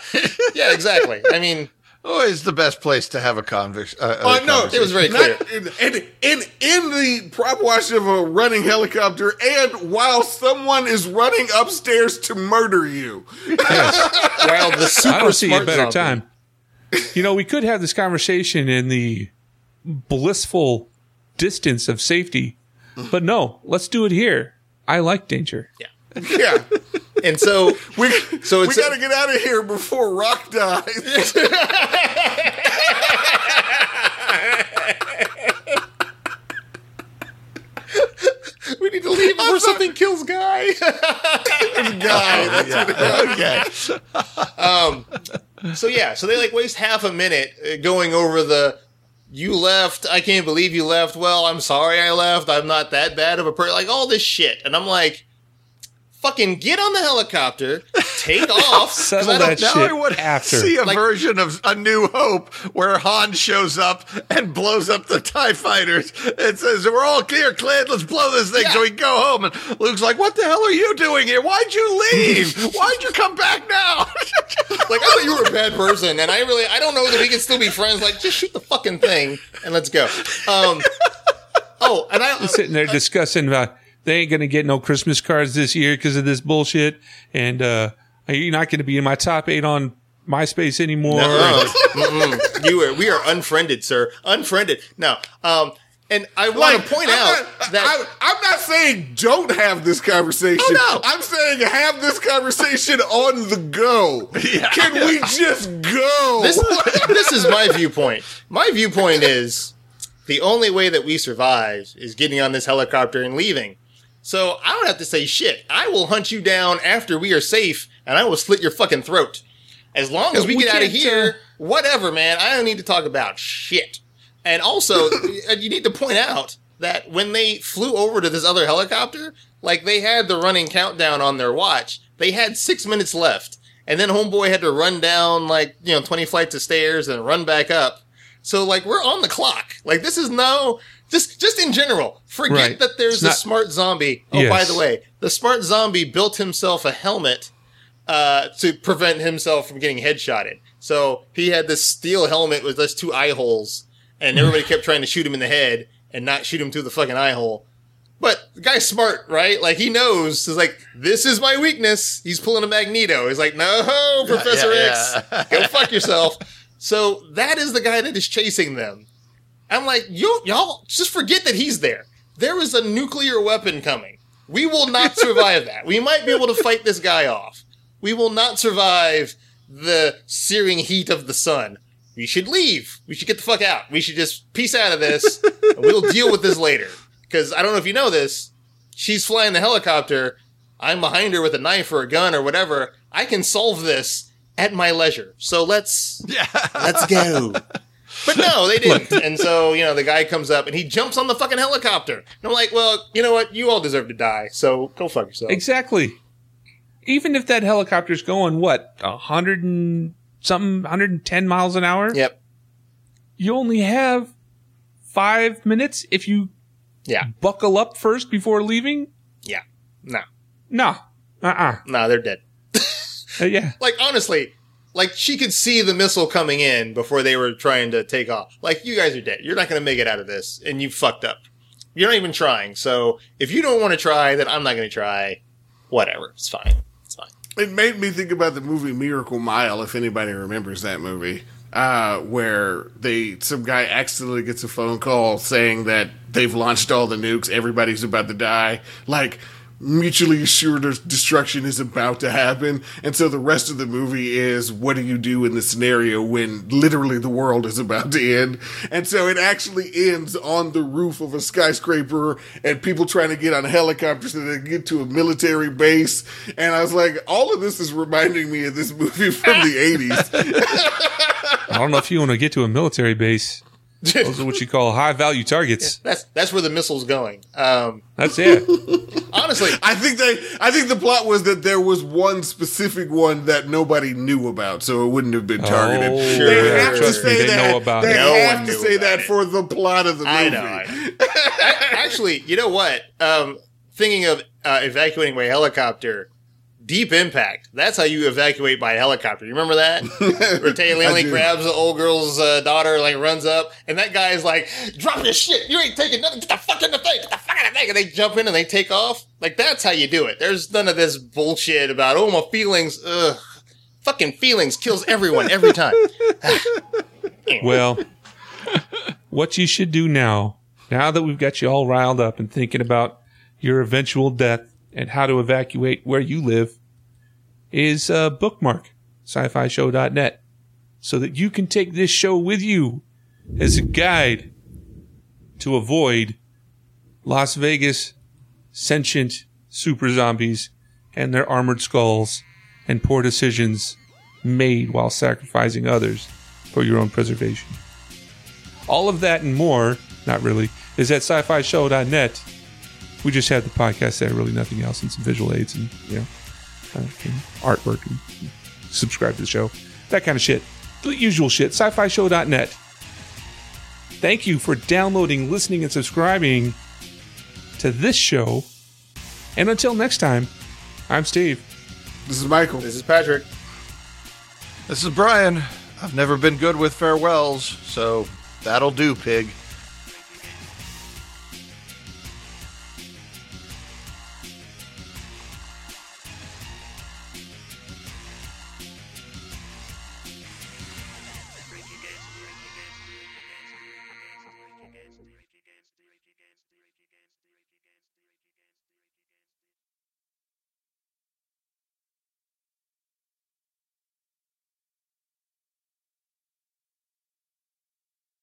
exactly. I mean... Always the best place to have a conversation. No, it was very clear. In the prop wash of a running helicopter, and while someone is running upstairs to murder you. Yes. While the super I don't see a better zombie. Time. You know, we could have this conversation in the blissful distance of safety, but no, let's do it here. I like danger. Yeah. Yeah. And so we got to get out of here before Rock dies. We need to leave before something kills Guy. That's okay. So they waste half a minute going over the you left, I can't believe you left. Well, I'm sorry I left. I'm not that bad of a person. All this shit. And I'm like, fucking get on the helicopter, take off. Settle that shit I would after. See a version of A New Hope where Han shows up and blows up the TIE Fighters and says, we're all clear, Clint, let's blow this thing so we can go home. And Luke's like, what the hell are you doing here? Why'd you leave? Why'd you come back now? I thought you were a bad person, and I don't know that we can still be friends. Just shoot the fucking thing and let's go. I'm sitting there discussing about... They ain't going to get no Christmas cards this year because of this bullshit. And you're not going to be in my top 8 on MySpace anymore. No. We are unfriended, sir. Unfriended. No. And I want to point out that... I'm not saying don't have this conversation. Oh, no. I'm saying have this conversation on the go. Yeah. Can we just go? This is my viewpoint. My viewpoint is the only way that we survive is getting on this helicopter and leaving. So I don't have to say shit. I will hunt you down after we are safe, and I will slit your fucking throat. As long as we get out of here, whatever, man. I don't need to talk about shit. And also, you need to point out that when they flew over to this other helicopter, they had the running countdown on their watch. They had 6 minutes left. And then homeboy had to run down, 20 flights of stairs and run back up. So, we're on the clock. This is no... Just in general, forget that there's a smart zombie. Oh, yes. By the way, the smart zombie built himself a helmet to prevent himself from getting headshotted. So he had this steel helmet with just 2 eye holes, and everybody kept trying to shoot him in the head and not shoot him through the fucking eye hole. But the guy's smart, right? He knows. He's like, this is my weakness. He's pulling a Magneto. He's like, no, Professor X, go fuck yourself. So that is the guy that is chasing them. I'm like, y'all, just forget that he's there. There is a nuclear weapon coming. We will not survive that. We might be able to fight this guy off. We will not survive the searing heat of the sun. We should leave. We should get the fuck out. We should just peace out of this, and we'll deal with this later. Because I don't know if you know this, she's flying the helicopter, I'm behind her with a knife or a gun or whatever. I can solve this at my leisure. So let's go. But no, they didn't. And so, you know, the guy comes up and he jumps on the fucking helicopter. And I'm like, well, you know what? You all deserve to die. So go fuck yourself. Exactly. Even if that helicopter's going, 110 miles an hour? Yep. You only have 5 minutes if you buckle up first before leaving? Yeah. No. No, they're dead. Yeah. Like, honestly, like, she could see the missile coming in before they were trying to take off. Like, you guys are dead. You're not going to make it out of this, and you fucked up. You're not even trying. So if you don't want to try, then I'm not going to try. Whatever. It's fine. It made me think about the movie Miracle Mile, if anybody remembers that movie, where some guy accidentally gets a phone call saying that they've launched all the nukes, everybody's about to die. Like, mutually assured destruction is about to happen. And so the rest of the movie is, what do you do in this scenario when literally the world is about to end? And so it actually ends on the roof of a skyscraper and people trying to get on helicopters and then get to a military base. And I was like, all of this is reminding me of this movie from the 80s. I don't know if you want to get to a military base. Those are what you call high-value targets. Yeah, that's where the missile's going. That's it. Honestly, I think the plot was that there was one specific one that nobody knew about, so it wouldn't have been targeted. Oh, sure. They have to say that. They have to say that for the plot of the movie. I know. Actually, you know what? Thinking of evacuating by helicopter. Deep Impact. That's how you evacuate by helicopter. You remember that? Where Tay Lanley grabs the old girl's daughter, like runs up, and that guy is like, "Drop this shit! You ain't taking nothing. Get the fuck in the thing! Get the fuck in the thing!" And they jump in and they take off. Like, that's how you do it. There's none of this bullshit about my feelings. Ugh, fucking feelings kills everyone every time. Well, what you should do now that we've got you all riled up and thinking about your eventual death and how to evacuate where you live, is bookmark scifishow.net so that you can take this show with you as a guide to avoid Las Vegas sentient super zombies and their armored skulls and poor decisions made while sacrificing others for your own preservation. All of that and more, not really, is at scifishow.net. We just have the podcast there, really nothing else, and some visual aids and, and artwork and subscribe to the show. That kind of shit. The usual shit. Scifishow.net. Thank you for downloading, listening, and subscribing to this show. And until next time, I'm Steve. This is Michael. This is Patrick. This is Brian. I've never been good with farewells, so that'll do, pig.